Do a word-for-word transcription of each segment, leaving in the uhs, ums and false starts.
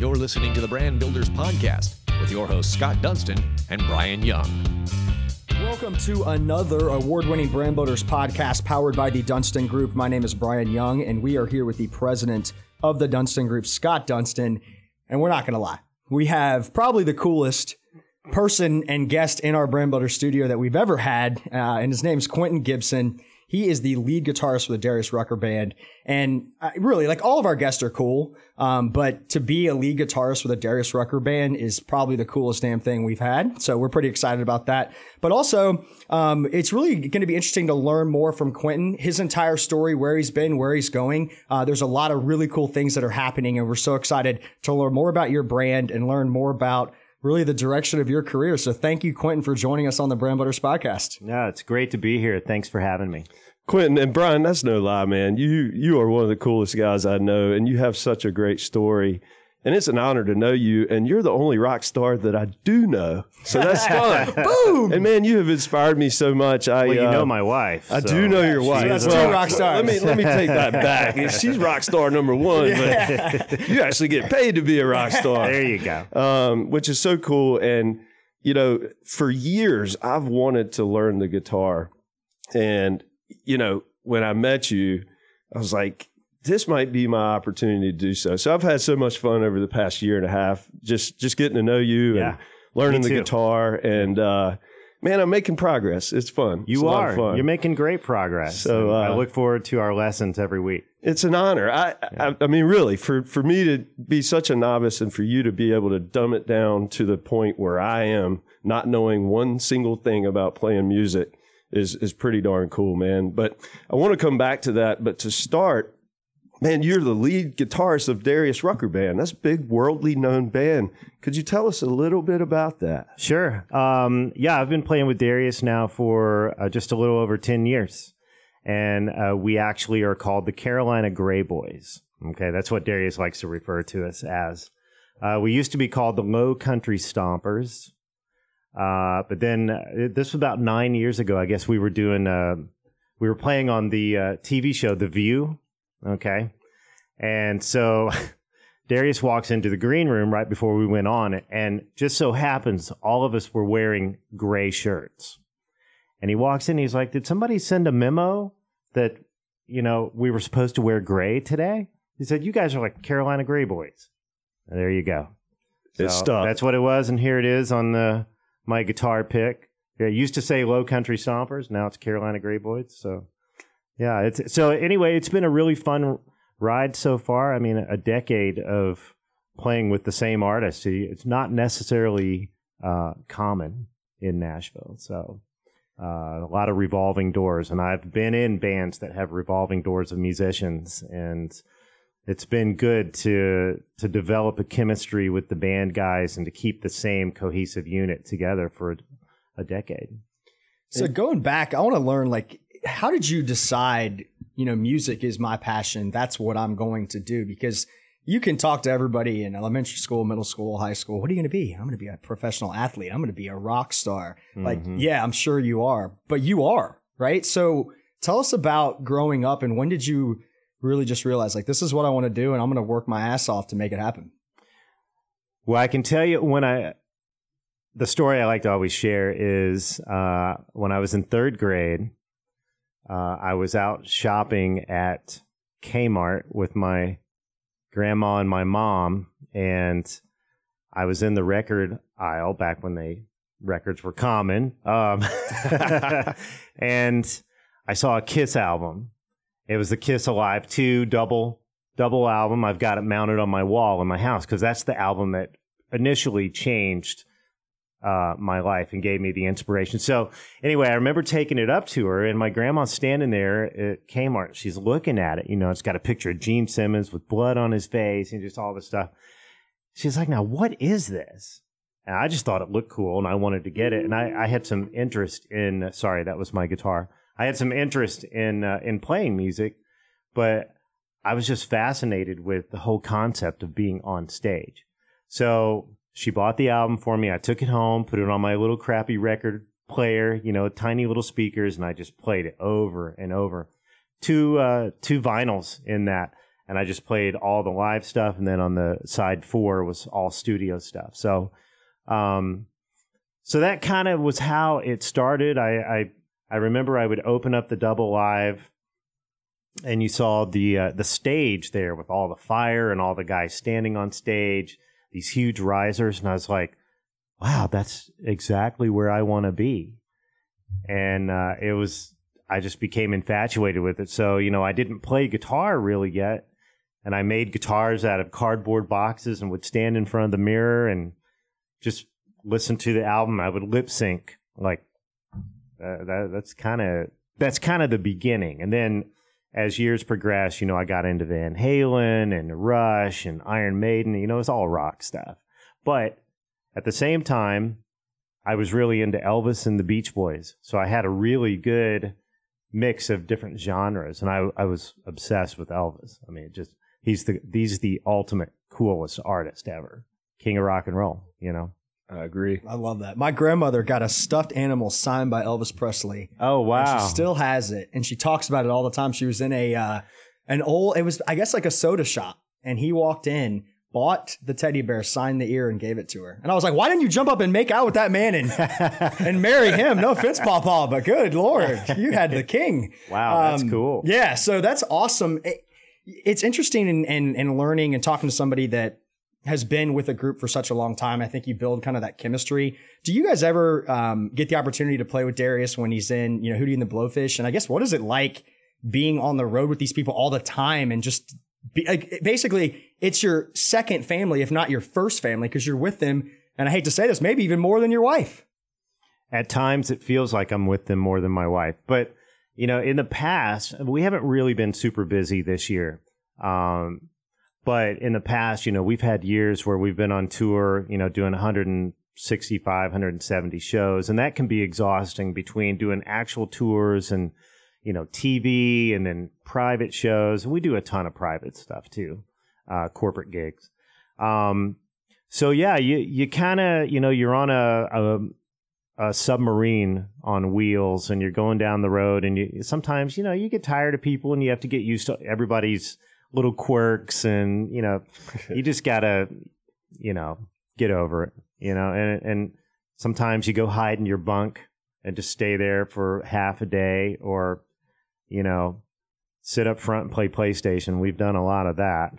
You're listening to the Brand Builders Podcast with your hosts Scott Dunstan and Brian Young. Welcome to another award-winning Brand Builders Podcast powered by the Dunstan Group. My name is Brian Young, and we are here with the president of the Dunstan Group, Scott Dunstan. And we're not going to lie, we have probably the coolest person and guest in our Brand Builder studio that we've ever had, uh, and his name's Quentin Gibson. He is the lead guitarist for the Darius Rucker Band, and I, really, like, all of our guests are cool, um, but to be a lead guitarist for the Darius Rucker Band is probably the coolest damn thing we've had, so we're pretty excited about that. But also, um, it's really going to be interesting to learn more from Quentin, his entire story, where he's been, where he's going. Uh, there's a lot of really cool things that are happening, and we're so excited to learn more about your brand and learn more about really the direction of your career. So thank you, Quentin, for joining us on the Brand Builders Podcast. Yeah, it's great to be here. Thanks for having me. Quentin and Brian, that's no lie, man. You you are one of the coolest guys I know, and you have such a great story. And it's an honor to know you, and you're the only rock star that I do know. So that's fun. Boom! And man, you have inspired me so much. I, well, you uh, know my wife. I so. do know your wife. That's well, two rock stars. Let me, let me take that back. She's rock star number one, yeah. But you actually get paid to be a rock star. There you go. Um, which is so cool. And, you know, for years, I've wanted to learn the guitar. And, you know, when I met you, I was like, this might be my opportunity to do so. So I've had so much fun over the past year and a half, just just getting to know you yeah, and learning the guitar. And uh, man, I'm making progress. It's fun. You it's are. Fun. You're making great progress. So uh, I look forward to our lessons every week. It's an honor. I, yeah. I I mean, really, for for me to be such a novice and for you to be able to dumb it down to the point where I am, not knowing one single thing about playing music, is is pretty darn cool, man. But I want to come back to that. But to start, man, you're the lead guitarist of Darius Rucker Band. That's a big, worldly known band. Could you tell us a little bit about that? Sure. Um, yeah, I've been playing with Darius now for uh, just a little over ten years. And uh, we actually are called the Carolina Gray Boys. Okay, that's what Darius likes to refer to us as. Uh, we used to be called the Low Country Stompers. Uh, but then uh, this was about nine years ago, I guess we were doing, uh, we were playing on the uh, T V show, The View. Okay. And so Darius walks into the green room right before we went on, and just so happens all of us were wearing gray shirts. And he walks in, he's like, did somebody send a memo that, you know, we were supposed to wear gray today? He said, you guys are like Carolina Gray Boys. And there you go. So it's stuck. That's what it was, and here it is on the my guitar pick. It used to say Low Country Stompers, now it's Carolina Gray Boys, so... Yeah, it's so anyway, it's been a really fun ride so far. I mean, a decade of playing with the same artist. It's not necessarily uh, common in Nashville. So uh, a lot of revolving doors. And I've been in bands that have revolving doors of musicians. And it's been good to to develop a chemistry with the band guys and to keep the same cohesive unit together for a, a decade. So it, going back, I want to learn, like, how did you decide, you know, music is my passion, that's what I'm going to do? Because you can talk to everybody in elementary school, middle school, high school. What are you going to be? I'm going to be a professional athlete. I'm going to be a rock star. Mm-hmm. Like, yeah, I'm sure you are, but you are, right? So tell us about growing up, and when did you really just realize, like, this is what I want to do and I'm going to work my ass off to make it happen? Well, I can tell you when I, the story I like to always share is uh, when I was in third grade, Uh, I was out shopping at Kmart with my grandma and my mom, and I was in the record aisle back when the records were common. Um, and I saw a Kiss album. It was the Kiss Alive two double double album. I've got it mounted on my wall in my house because that's the album that initially changed Uh, my life and gave me the inspiration. So anyway, I remember taking it up to her, and my grandma's standing there at Kmart. She's looking at it. You know, it's got a picture of Gene Simmons with blood on his face and just all this stuff. She's like, now what is this? And I just thought it looked cool and I wanted to get it. And I, I had some interest in, sorry, that was my guitar. I had some interest in, uh, in playing music, but I was just fascinated with the whole concept of being on stage. So she bought the album for me. I took it home, put it on my little crappy record player, you know, tiny little speakers, and I just played it over and over. Two uh, two vinyls in that. and I just played all the live stuff, and then on the side four was all studio stuff. So, um, so that kind of was how it started. I, I I remember I would open up the double live, and you saw the uh, the stage there with all the fire and all the guys standing on stage, these huge risers, and I was like, wow, that's exactly where I want to be. And uh, it was, I just became infatuated with it. So, you know, I didn't play guitar really yet. And I made guitars out of cardboard boxes and would stand in front of the mirror and just listen to the album. I would lip sync. Like, uh, that, that's kind of, that's kind of the beginning. And then as years progressed, you know, I got into Van Halen and Rush and Iron Maiden. You know, it's all rock stuff. But at the same time, I was really into Elvis and the Beach Boys. So I had a really good mix of different genres. And I, I was obsessed with Elvis. I mean, it just he's the he's the ultimate coolest artist ever. King of rock and roll, you know. I agree. I love that. My grandmother got a stuffed animal signed by Elvis Presley. Oh, wow. She still has it. And she talks about it all the time. She was in a uh, an old, it was, I guess, like a soda shop. And he walked in, bought the teddy bear, signed the ear, and gave it to her. And I was like, why didn't you jump up and make out with that man and and marry him? No offense, Papa, but good Lord, you had the king. Wow, um, that's cool. Yeah, so that's awesome. It, it's interesting in, in, in learning and talking to somebody that has been with a group for such a long time. I think you build kind of that chemistry. Do you guys ever um, get the opportunity to play with Darius when he's in, you know, Hootie and the Blowfish? And I guess, what is it like being on the road with these people all the time and just Be, like, basically, it's your second family, if not your first family, because you're with them. And I hate to say this, maybe even more than your wife. At times, it feels like I'm with them more than my wife. But, you know, in the past, we haven't really been super busy this year. Um, but in the past, you know, we've had years where we've been on tour, you know, doing one sixty-five, one seventy shows. And that can be exhausting between doing actual tours and, you know, T V and then private shows. We do a ton of private stuff too, uh, corporate gigs. Um, so yeah, you, you kind of, you know, you're on a, a, a submarine on wheels and you're going down the road, and you, sometimes, you know, you get tired of people and you have to get used to everybody's little quirks, and, you know, you just gotta, you know, get over it, you know, and, and sometimes you go hide in your bunk and just stay there for half a day, or, you know, sit up front and play PlayStation. We've done a lot of that.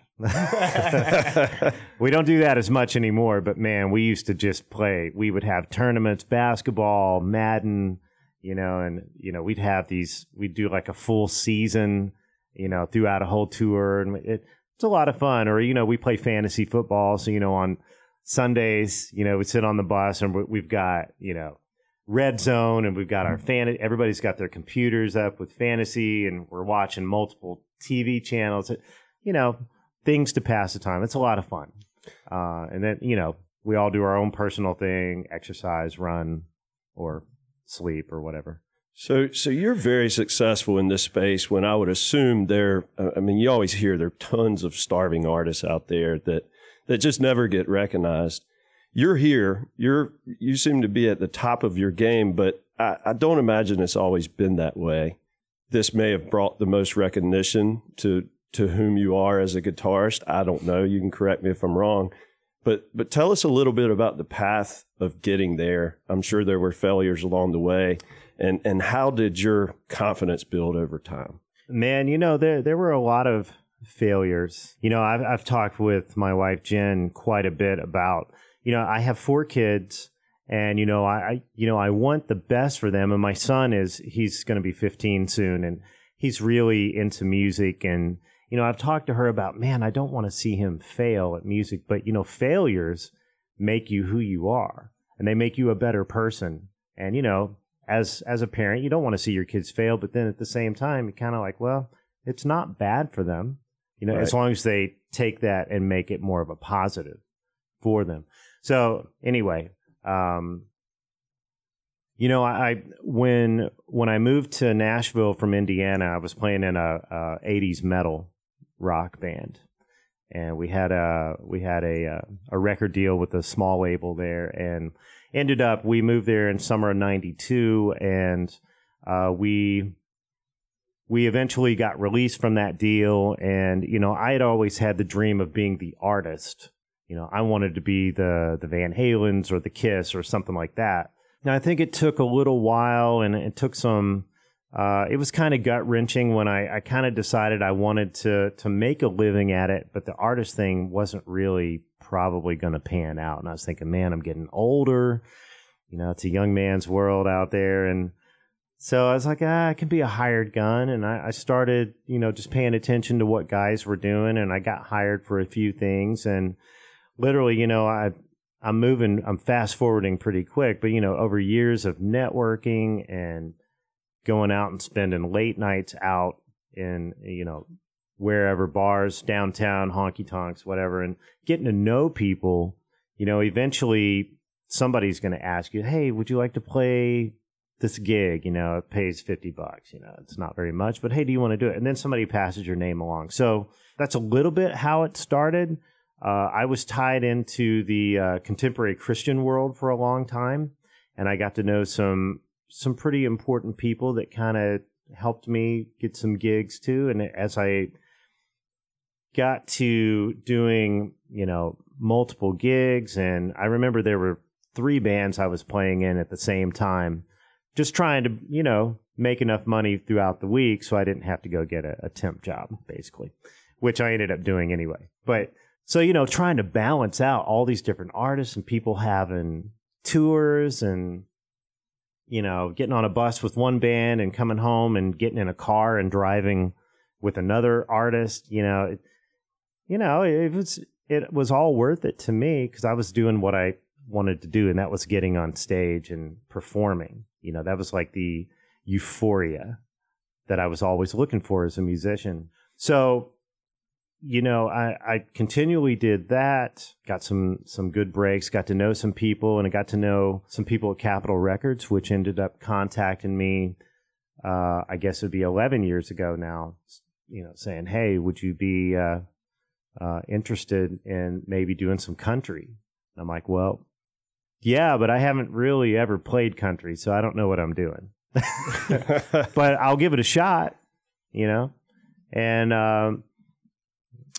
We don't do that as much anymore, but man, we used to just play. We would have tournaments, basketball, Madden, you know, and, you know, we'd have these, we'd do like a full season, you know, throughout a whole tour. And it, it's a lot of fun. Or, you know, we play fantasy football. So, you know, on Sundays, you know, we sit on the bus and we've got, you know, Red Zone, and we've got our fan. Everybody's got their computers up with fantasy, and we're watching multiple T V channels. You know, things to pass the time. It's a lot of fun. Uh, and then, you know, we all do our own personal thing: exercise, run, or sleep, or whatever. So, so you're very successful in this space. When I would assume there, I mean, you always hear there are tons of starving artists out there that that just never get recognized. You're here, you're, you seem to be at the top of your game, but I, I don't imagine it's always been that way. This may have brought the most recognition to, to whom you are as a guitarist. I don't know. You can correct me if I'm wrong, but, but tell us a little bit about the path of getting there. I'm sure there were failures along the way, and, and how did your confidence build over time? Man, you know, there, there were a lot of failures. You know, I've, I've talked with my wife, Jen, quite a bit about, you know, I have four kids, and, you know, I, I, you know, I want the best for them. And my son is, he's going to be fifteen soon, and he's really into music. And, you know, I've talked to her about, man, I don't want to see him fail at music, but, you know, failures make you who you are, and they make you a better person. And, you know, as, as a parent, you don't want to see your kids fail, but then at the same time, you're kind of like, well, it's not bad for them, you know, right, as long as they take that and make it more of a positive for them. So anyway, um, you know, I, I when when I moved to Nashville from Indiana, I was playing in a, a eighties metal rock band, and we had a we had a a record deal with a small label there, and ended up we moved there in summer of ninety-two, and uh, we we eventually got released from that deal. And, you know, I had always had the dream of being the artist. You know, I wanted to be the, the Van Halens or the Kiss or something like that. Now, I think it took a little while, and it took some, uh, it was kind of gut-wrenching when I, I kind of decided I wanted to to make a living at it, but the artist thing wasn't really probably going to pan out. And I was thinking, man, I'm getting older. You know, it's a young man's world out there. And so I was like, ah, I can be a hired gun. And I, I started, you know, just paying attention to what guys were doing. And I got hired for a few things. And literally, you know, I, I'm moving, I'm fast forwarding pretty quick, but, you know, over years of networking and going out and spending late nights out in, you know, wherever, bars, downtown, honky tonks, whatever, and getting to know people, you know, eventually somebody's going to ask you, hey, would you like to play this gig? You know, it pays fifty bucks, you know, it's not very much, but hey, do you want to do it? And then somebody passes your name along. So that's a little bit how it started. Uh, I was tied into the uh, contemporary Christian world for a long time, and I got to know some some pretty important people that kind of helped me get some gigs too. And as I got to doing, you know, multiple gigs, and I remember there were three bands I was playing in at the same time, just trying to, you know, make enough money throughout the week so I didn't have to go get a, a temp job, basically, which I ended up doing anyway. But so, you know, trying to balance out all these different artists and people having tours and, you know, getting on a bus with one band and coming home and getting in a car and driving with another artist, you know, it, you know, it was, it was all worth it to me because I was doing what I wanted to do, and that was getting on stage and performing. You know, that was like the euphoria that I was always looking for as a musician. So, you know, I, I continually did that, got some some good breaks, got to know some people, and I got to know some people at Capitol Records, which ended up contacting me, uh, I guess it would be eleven years ago now, you know, saying, hey, would you be uh, uh, interested in maybe doing some country? And I'm like, well, yeah, but I haven't really ever played country, so I don't know what I'm doing. But I'll give it a shot, you know? And um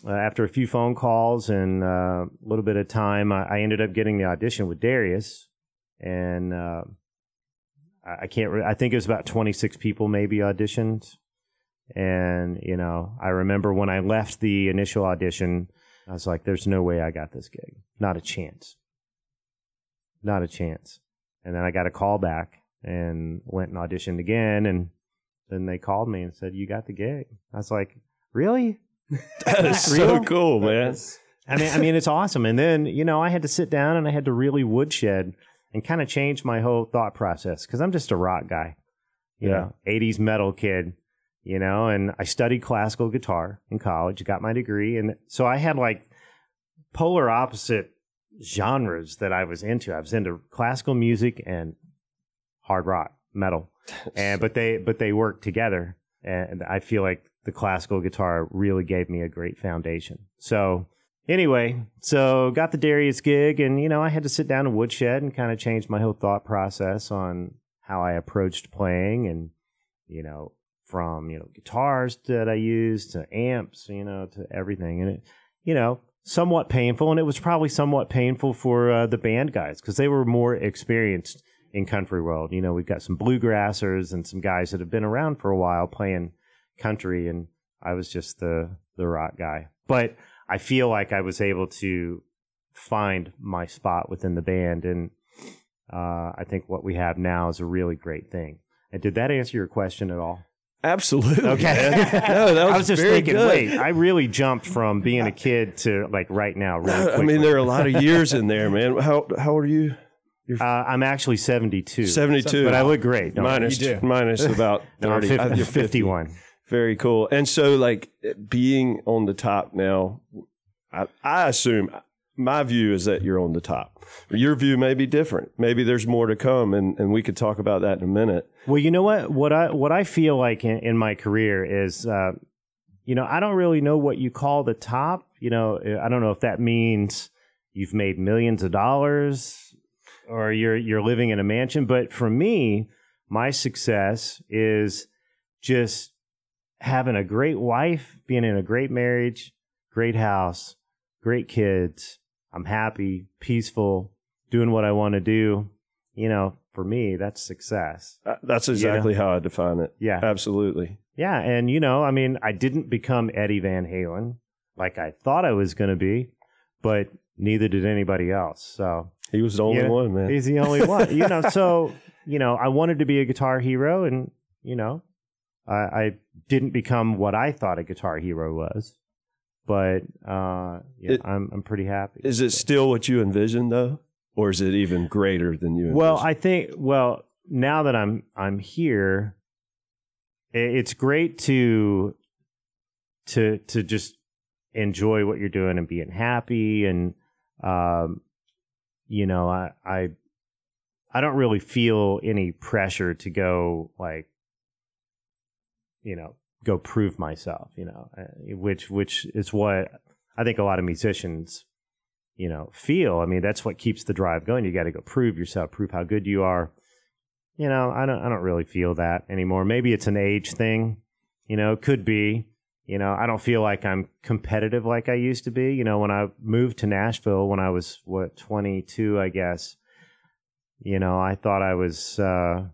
Uh, after a few phone calls and uh, a little bit of time, I, I ended up getting the audition with Darius, and uh, I, I can't. Re- I think it was about twenty-six people maybe auditioned, and you know, I remember when I left the initial audition, I was like, "There's no way I got this gig. Not a chance. Not a chance." And then I got a call back and went and auditioned again, and then they called me and said, "You got the gig." I was like, "Really?" That is so real? Cool, man. I mean, I mean, it's awesome. And then, you know, I had to sit down and I had to really woodshed and kind of change my whole thought process because I'm just a rock guy, you yeah. know, eighties metal kid, you know, and I studied classical guitar in college, got my degree. And so I had like polar opposite genres that I was into. I was into classical music and hard rock metal. and but they but they worked together. And I feel like the classical guitar really gave me a great foundation. So anyway, so got the Darius gig, and, you know, I had to sit down in woodshed and kind of change my whole thought process on how I approached playing and, you know, from, you know, guitars that I used to amps, you know, to everything. And it, you know, somewhat painful. And it was probably somewhat painful for uh, the band guys because they were more experienced in country world. You know, we've got some bluegrassers and some guys that have been around for a while playing country, and I was just the the rock guy. But I feel like I was able to find my spot within the band, and uh, I think what we have now is a really great thing. And did that answer your question at all? Absolutely. Okay. No, that was I was just very thinking, good. Wait, I really jumped from being a kid to like right now. Really quickly. I mean, there are a lot of years in there, man. How how are you? Uh, I'm actually seventy-two. seventy-two. But I look great. Minus, you do. minus about thirty. No, I'm fifty, fifty-one. Very cool. And so, like, being on the top now, I, I assume my view is that you're on the top. Your view may be different. Maybe there's more to come, and, and we could talk about that in a minute. Well, you know what? What I what I feel like in, in my career is, uh, you know, I don't really know what you call the top. You know, I don't know if that means you've made millions of dollars, or you're you're living in a mansion. But for me, my success is just having a great wife, being in a great marriage, great house, great kids. I'm happy, peaceful, doing what I want to do. You know, for me, that's success. Uh, that's exactly you know? how I define it. Yeah. Absolutely. Yeah. And, you know, I mean, I didn't become Eddie Van Halen like I thought I was going to be, but neither did anybody else. So he was the only you know, one, man. He's the only one. You know, so, you know, I wanted to be a guitar hero and, you know, I, I didn't become what I thought a guitar hero was. But uh, yeah, it, I'm I'm pretty happy. Is it still what you envision though, or is it even greater than you envision? Well, I think. Well, now that I'm I'm here, it's great to to to just enjoy what you're doing and being happy, and um, you know, I I I don't really feel any pressure to go like, you know. go prove myself, you know, which which is what I think a lot of musicians, you know, feel. I mean, that's what keeps the drive going. You got to go prove yourself, prove how good you are. You know, I don't I don't really feel that anymore. Maybe it's an age thing, you know, could be. You know, I don't feel like I'm competitive like I used to be. You know, when I moved to Nashville when I was, what, twenty-two, I guess, you know, I thought I was, uh,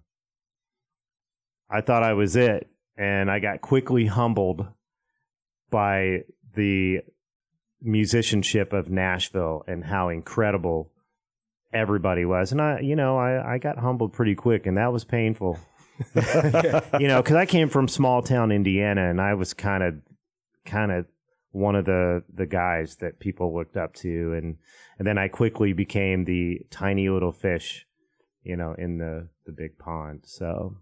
I thought I was it. And I got quickly humbled by the musicianship of Nashville and how incredible everybody was. And I, you know, I, I got humbled pretty quick, and that was painful. You know, because I came from small town Indiana, and I was kind of, kind of one of the the guys that people looked up to, and and then I quickly became the tiny little fish, you know, in the the big pond. So.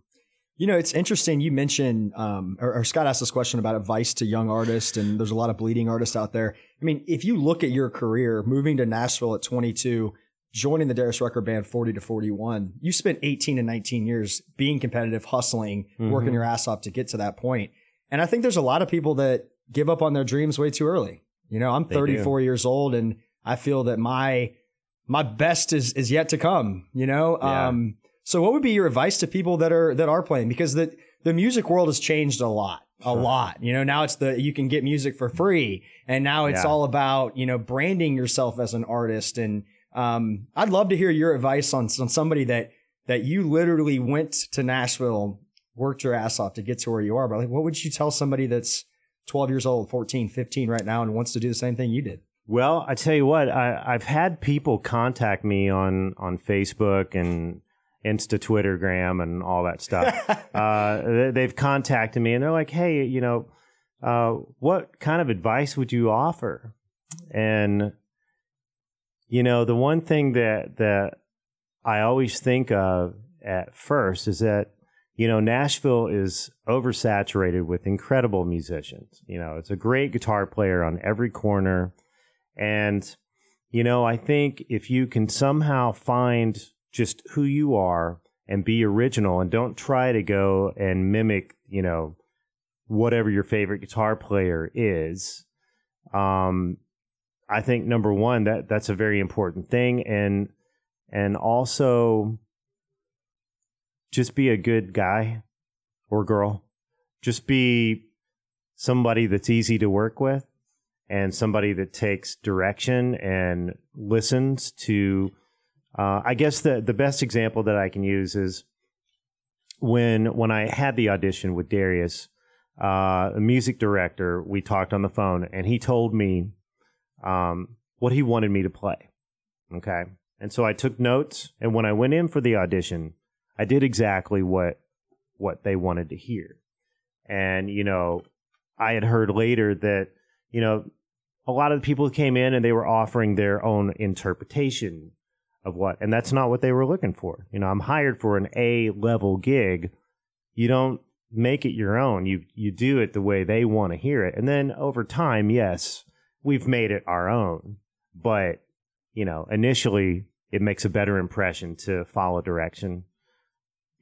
You know, it's interesting. You mentioned, um, or, or Scott asked this question about advice to young artists, and there's a lot of bleeding artists out there. I mean, if you look at your career, moving to Nashville at twenty-two, joining the Darius Rucker Band forty to forty-one, you spent eighteen and nineteen years being competitive, hustling, mm-hmm. working your ass off to get to that point. And I think there's a lot of people that give up on their dreams way too early. You know, I'm thirty-four years old, and I feel that my my best is is yet to come, you know? Yeah. Um So what would be your advice to people that are that are playing? Because the, the music world has changed a lot, a sure. lot. You know, now it's the, you can get music for free. And now it's yeah. all about, you know, branding yourself as an artist. And um, I'd love to hear your advice on, on somebody that, that you literally went to Nashville, worked your ass off to get to where you are. But like, what would you tell somebody that's twelve years old, fourteen, fifteen right now and wants to do the same thing you did? Well, I tell you what, I, I've had people contact me on, on Facebook and Insta, Twittergram, and all that stuff. uh, they've contacted me, and they're like, "Hey, you know, uh, what kind of advice would you offer?" And you know, the one thing that that I always think of at first is that, you know, Nashville is oversaturated with incredible musicians. You know, it's a great guitar player on every corner, and you know, I think if you can somehow find just who you are and be original and don't try to go and mimic, you know, whatever your favorite guitar player is. Um, I think number one, that that's a very important thing. And, and also just be a good guy or girl, just be somebody that's easy to work with and somebody that takes direction and listens to. Uh, I guess the, the best example that I can use is when when I had the audition with Darius, uh, a music director, we talked on the phone, and he told me um, what he wanted me to play. Okay. And so I took notes, and when I went in for the audition, I did exactly what what they wanted to hear. And, you know, I had heard later that, you know, a lot of the people came in and they were offering their own interpretation of what, and that's not what they were looking for. You know, I'm hired for an A-level gig. You don't make it your own. You you do it the way they want to hear it. And then over time, yes, we've made it our own. But, you know, initially it makes a better impression to follow direction.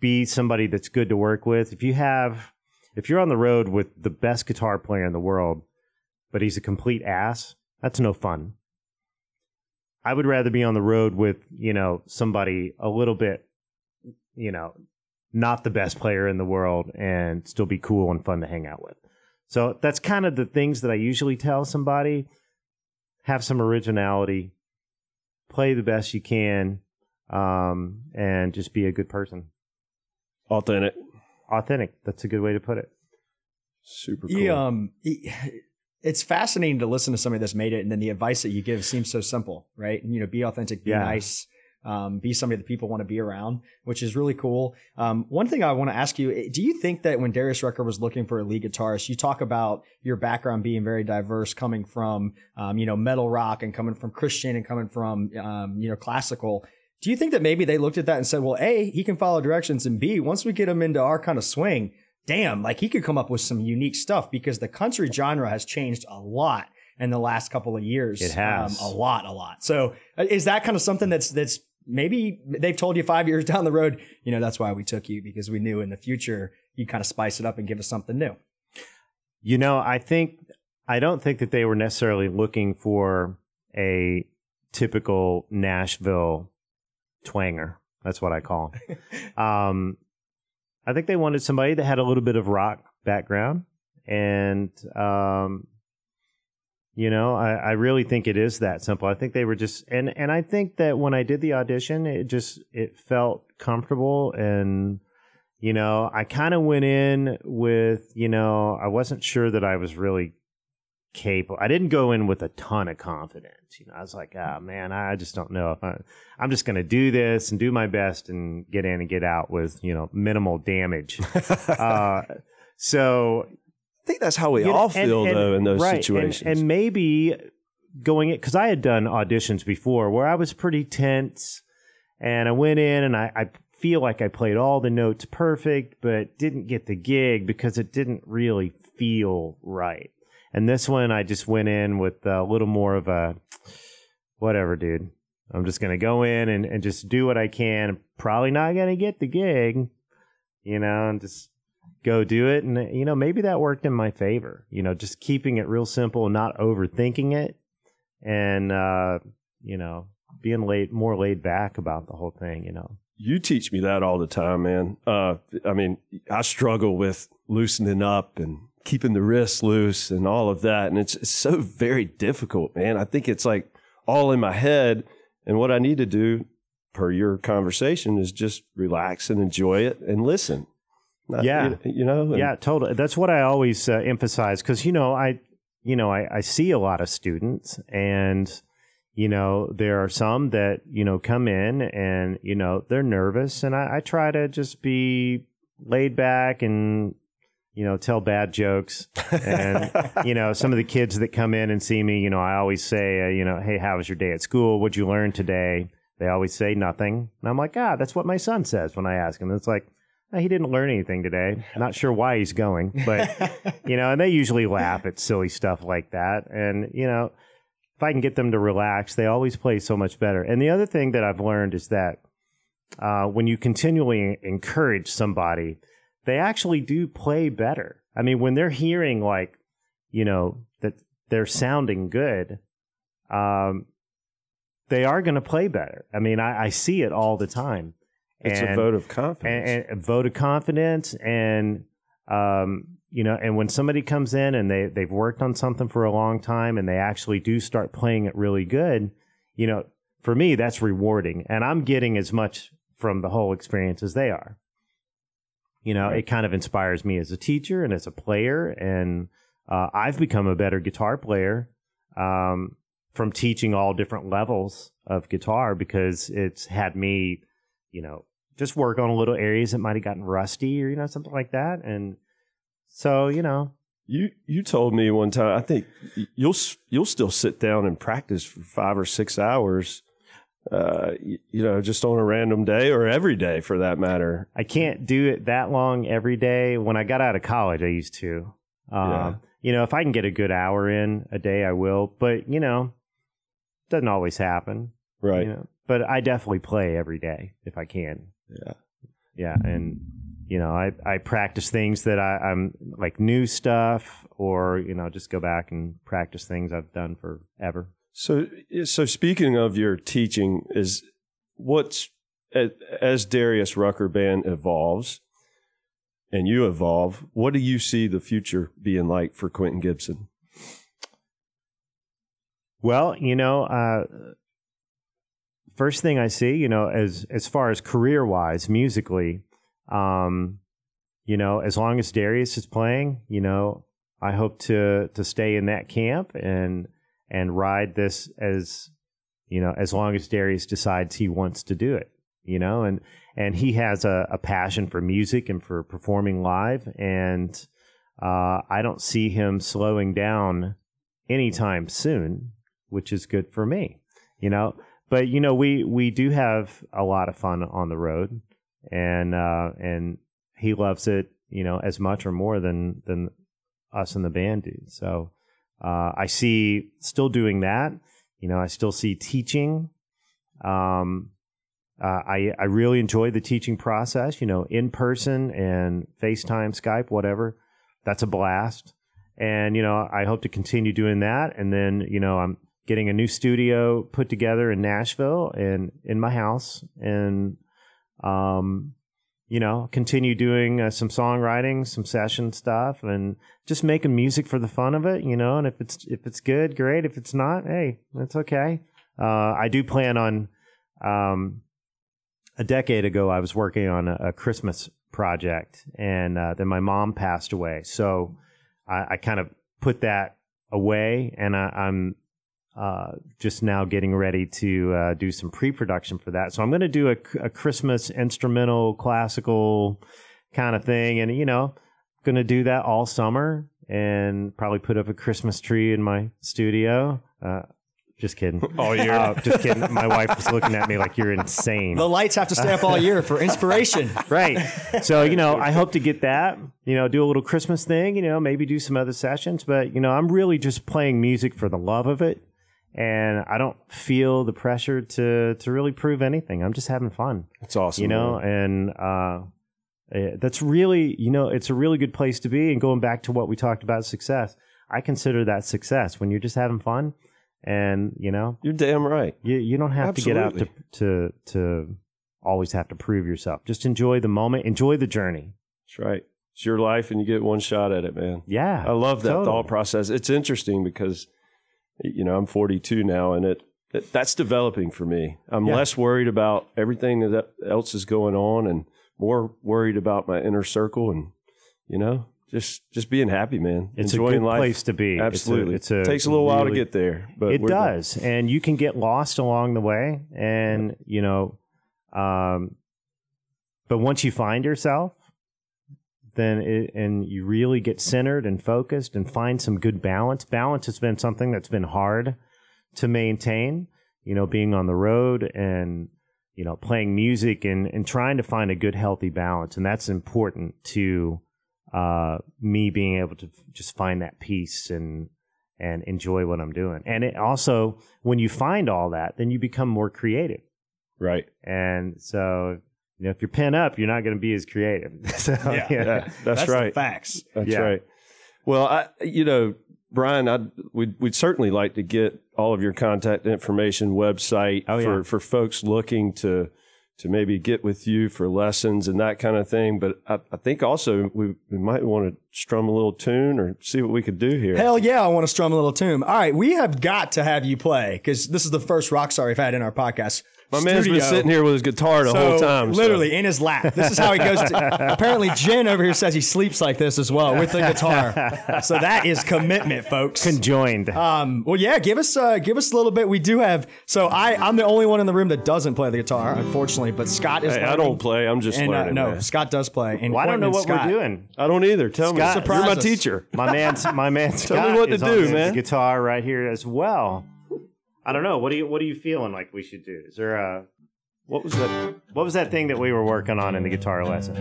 Be somebody that's good to work with. If you have, if you're on the road with the best guitar player in the world, but he's a complete ass, that's no fun. I would rather be on the road with, you know, somebody a little bit, you know, not the best player in the world and still be cool and fun to hang out with. So that's kind of the things that I usually tell somebody. Have some originality, play the best you can, um, and just be a good person. Authentic. Authentic. That's a good way to put it. Super cool. He, um, he, it's fascinating to listen to somebody that's made it, and then the advice that you give seems so simple, right? You know, be authentic, be yeah. nice, um, be somebody that people want to be around, which is really cool. Um, one thing I want to ask you, do you think that when Darius Rucker was looking for a lead guitarist, you talk about your background being very diverse, coming from, um, you know, metal rock and coming from Christian and coming from, um, you know, classical. Do you think that maybe they looked at that and said, well, A, he can follow directions, and B, once we get him into our kind of swing, damn, like he could come up with some unique stuff, because the country genre has changed a lot in the last couple of years. It has. Um, a lot, a lot. So is that kind of something that's, that's maybe they've told you five years down the road, you know, that's why we took you, because we knew in the future you kind of spice it up and give us something new. You know, I think, I don't think that they were necessarily looking for a typical Nashville twanger. That's what I call them. um, I think they wanted somebody that had a little bit of rock background. And, um, you know, I, I really think it is that simple. I think they were just, and, and I think that when I did the audition, it just, it felt comfortable. And, you know, I kind of went in with, you know, I wasn't sure that I was really capable. I didn't go in with a ton of confidence. You know, I was like, ah, oh, man, I just don't know if I, I'm just going to do this and do my best and get in and get out with, you know, minimal damage. uh, so I think that's how we all know, feel and, though and, in those right, situations. And, and maybe going in, because I had done auditions before where I was pretty tense, and I went in and I, I feel like I played all the notes perfect, but didn't get the gig because it didn't really feel right. And this one, I just went in with a little more of a, whatever, dude. I'm just going to go in and, and just do what I can. I'm probably not going to get the gig, you know, and just go do it. And, you know, maybe that worked in my favor, you know, just keeping it real simple, not overthinking it. And, uh, you know, being laid, more laid back about the whole thing, you know. You teach me that all the time, man. Uh, I mean, I struggle with loosening up and keeping the wrists loose and all of that. And it's, it's so very difficult, man. I think it's like all in my head. And what I need to do per your conversation is just relax and enjoy it and listen. Yeah. You, you know? And yeah, totally. That's what I always uh, emphasize. Cause you know, I, you know, I, I see a lot of students, and, you know, there are some that, you know, come in and, you know, they're nervous, and I, I try to just be laid back and, you know, tell bad jokes. And, you know, some of the kids that come in and see me, you know, I always say, uh, you know, hey, how was your day at school? What'd you learn today? They always say nothing. And I'm like, ah, that's what my son says when I ask him. It's like, oh, he didn't learn anything today. Not sure why he's going, but, you know, and they usually laugh at silly stuff like that. And, you know, if I can get them to relax, they always play so much better. And the other thing that I've learned is that uh, when you continually encourage somebody, they actually do play better. I mean, when they're hearing, like, you know, that they're sounding good, um, they are going to play better. I mean, I, I see it all the time. It's and, a vote of confidence. And, and a vote of confidence. And, um, you know, and when somebody comes in and they, they've worked on something for a long time and they actually do start playing it really good, you know, for me, that's rewarding. And I'm getting as much from the whole experience as they are. You know, right. It kind of inspires me as a teacher and as a player. And uh, I've become a better guitar player um, from teaching all different levels of guitar, because it's had me, you know, just work on little areas that might have gotten rusty or, you know, something like that. And so, you know. You you told me one time, I think you'll you'll still sit down and practice for five or six hours. Uh, you, you know, just on a random day, or every day for that matter. I can't do it that long every day. When I got out of college, I used to. Uh, yeah. You know, if I can get a good hour in a day, I will. But, you know, it doesn't always happen. Right. You know? But I definitely play every day if I can. Yeah. Yeah. And, you know, I, I practice things that I, I'm like new stuff, or, you know, just go back and practice things I've done forever. So, so speaking of your teaching, is what's as Darius Rucker Band evolves, and you evolve, what do you see the future being like for Quentin Gibson? Well, you know, uh, first thing I see, you know, as as far as career-wise, musically, um, you know, as long as Darius is playing, you know, I hope to to stay in that camp and and ride this as, you know, as long as Darius decides he wants to do it, you know, and and he has a, a passion for music and for performing live, and uh, I don't see him slowing down anytime soon, which is good for me, you know. But, you know, we, we do have a lot of fun on the road, and uh, and he loves it, you know, as much or more than, than us and the band do. So uh, I see still doing that. You know, I still see teaching. Um, uh, I I really enjoy the teaching process, you know, in person and FaceTime, Skype, whatever. That's a blast. And, you know, I hope to continue doing that. And then, you know, I'm getting a new studio put together in Nashville and in my house, and, um, you know, continue doing uh, some songwriting, some session stuff, and just making music for the fun of it, you know. And if it's if it's good, great. If it's not, hey, that's okay. Uh, I do plan on, um, a decade ago, I was working on a, a Christmas project, and uh, then my mom passed away. So I, I kind of put that away, and I, I'm uh, just now getting ready to uh, do some pre-production for that. So I'm going to do a, a Christmas instrumental, classical kind of thing, and, you know, going to do that all summer and probably put up a Christmas tree in my studio. Uh, just kidding. All year. Uh, just kidding. My wife was looking at me like, you're insane. The lights have to stay up all year for inspiration. Right. So, you know, I hope to get that, you know, do a little Christmas thing, you know, maybe do some other sessions. But, you know, I'm really just playing music for the love of it. And I don't feel the pressure to to really prove anything. I'm just having fun. That's awesome. You know, man. and uh, that's really, you know, it's a really good place to be. And going back to what we talked about, success, I consider that success when you're just having fun. And, you know, you're damn right. You you don't have Absolutely. to get out to, to to always have to prove yourself. Just enjoy the moment. Enjoy the journey. That's right. It's your life and you get one shot at it, man. Yeah. I love that totally. thought process. It's interesting because, you know, I'm forty-two now, and it, it that's developing for me. I'm yeah. less worried about everything that else is going on and more worried about my inner circle and, you know. Just just being happy, man. It's Enjoying a good life. place to be. Absolutely. It's a, it's a, it takes a little really, while to get there. but It does. Not. And you can get lost along the way. And, yeah. you know, um, but once you find yourself, then it, and you really get centered and focused and find some good balance. Balance has been something that's been hard to maintain, you know, being on the road and, you know, playing music and, and trying to find a good, healthy balance. And that's important to Uh, me being able to just find that peace and and enjoy what I'm doing. And it also, when you find all that, then you become more creative. Right. And so, you know, if you're pent up, you're not going to be as creative. so, yeah, yeah. That, that's, that's right. The facts. That's yeah. right. Well, I, you know, Brian, I'd, we'd, we'd certainly like to get all of your contact information, website oh, yeah. for, for folks looking to to maybe get with you for lessons and that kind of thing. But I, I think also we, we might want to strum a little tune or see what we could do here. Hell yeah, I want to strum a little tune. All right, we have got to have you play because this is the first rock star we've had in our podcast. My studio. man's been sitting here with his guitar the so, whole time. Literally so. in his lap. This is how he goes to. Apparently, Jen over here says he sleeps like this as well with the guitar. So that is commitment, folks. Conjoined. Um, well, yeah, give us uh, give us a little bit. We do have. So I, I'm the only one in the room that doesn't play the guitar, unfortunately. But Scott is. Hey, I don't play. I'm just and, learning. Uh, no, man. Scott does play. And well, I don't know what Scott. we're doing. I don't either. Tell Scott, me. Surprise you're my us. teacher. My man's my man. Tell me what to do, man. Guitar right here as well. I don't know. What do you What are you feeling like we should do? Is there a what was that What was that thing that we were working on in the guitar lesson?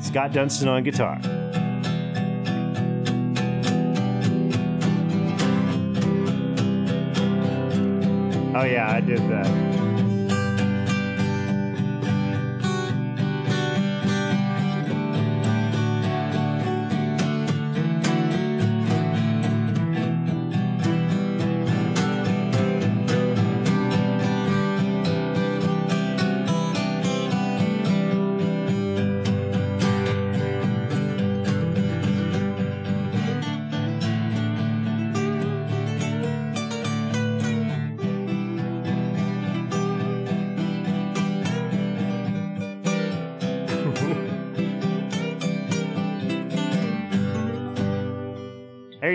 Scott Dunstan on guitar. Oh yeah, I did that.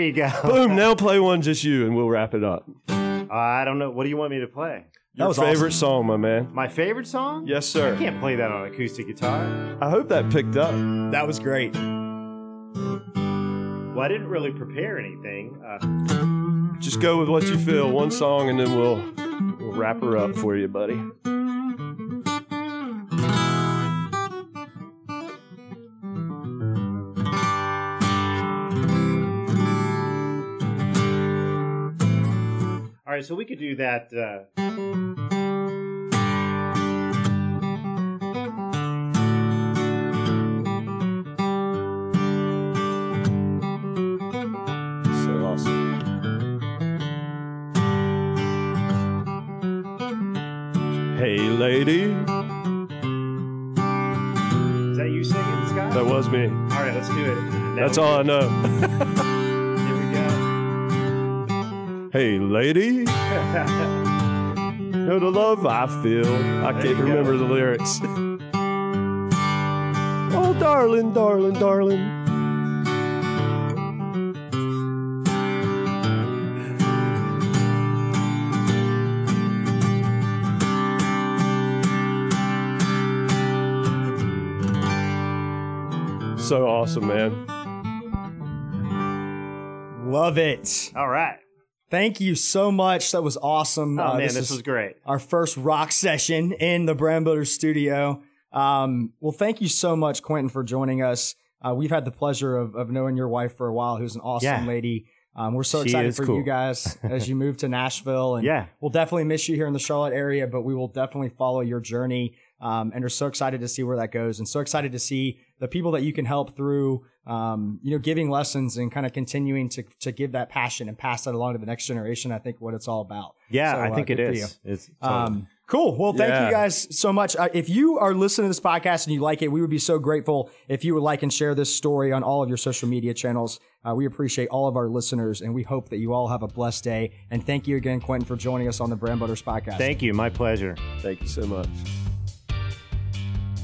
you go. Boom, now play one just you, and we'll wrap it up. Uh, I don't know. What do you want me to play? Your favorite awesome. song, my man. My favorite song? Yes, sir. I can't play that on acoustic guitar. I hope that picked up. That was great. Well, I didn't really prepare anything. Uh, Just go with what you feel. One song, and then we'll, we'll wrap her up for you, buddy. All right, so we could do that. Uh... So awesome. Hey, lady. Is that you singing, Scott? That was me. All right, let's do it. Now That's all can... I know. Hey, lady, know the love I feel. I there can't remember the lyrics. Oh, darling, darling, darling. So awesome, man. Love it. All right. Thank you so much. That was awesome. Oh, uh, man, this, this was great. Our first rock session in the Brand Builders studio. Um, well, thank you so much, Quentin, for joining us. Uh, we've had the pleasure of, of knowing your wife for a while, who's an awesome yeah. lady. Um, we're so she excited for cool. you guys as you move to Nashville. And yeah. we'll definitely miss you here in the Charlotte area, but we will definitely follow your journey. Um, and are so excited to see where that goes, and so excited to see the people that you can help through, um, you know, giving lessons and kind of continuing to to give that passion and pass that along to the next generation. I think what it's all about. Yeah, so, I uh, think it is. It's totally. um, cool. Well, thank yeah. you guys so much. Uh, if you are listening to this podcast and you like it, we would be so grateful if you would like and share this story on all of your social media channels. Uh, we appreciate all of our listeners, and we hope that you all have a blessed day. And thank you again, Quentin, for joining us on the Brand Builders podcast. Thank you. My pleasure. Thank you so much.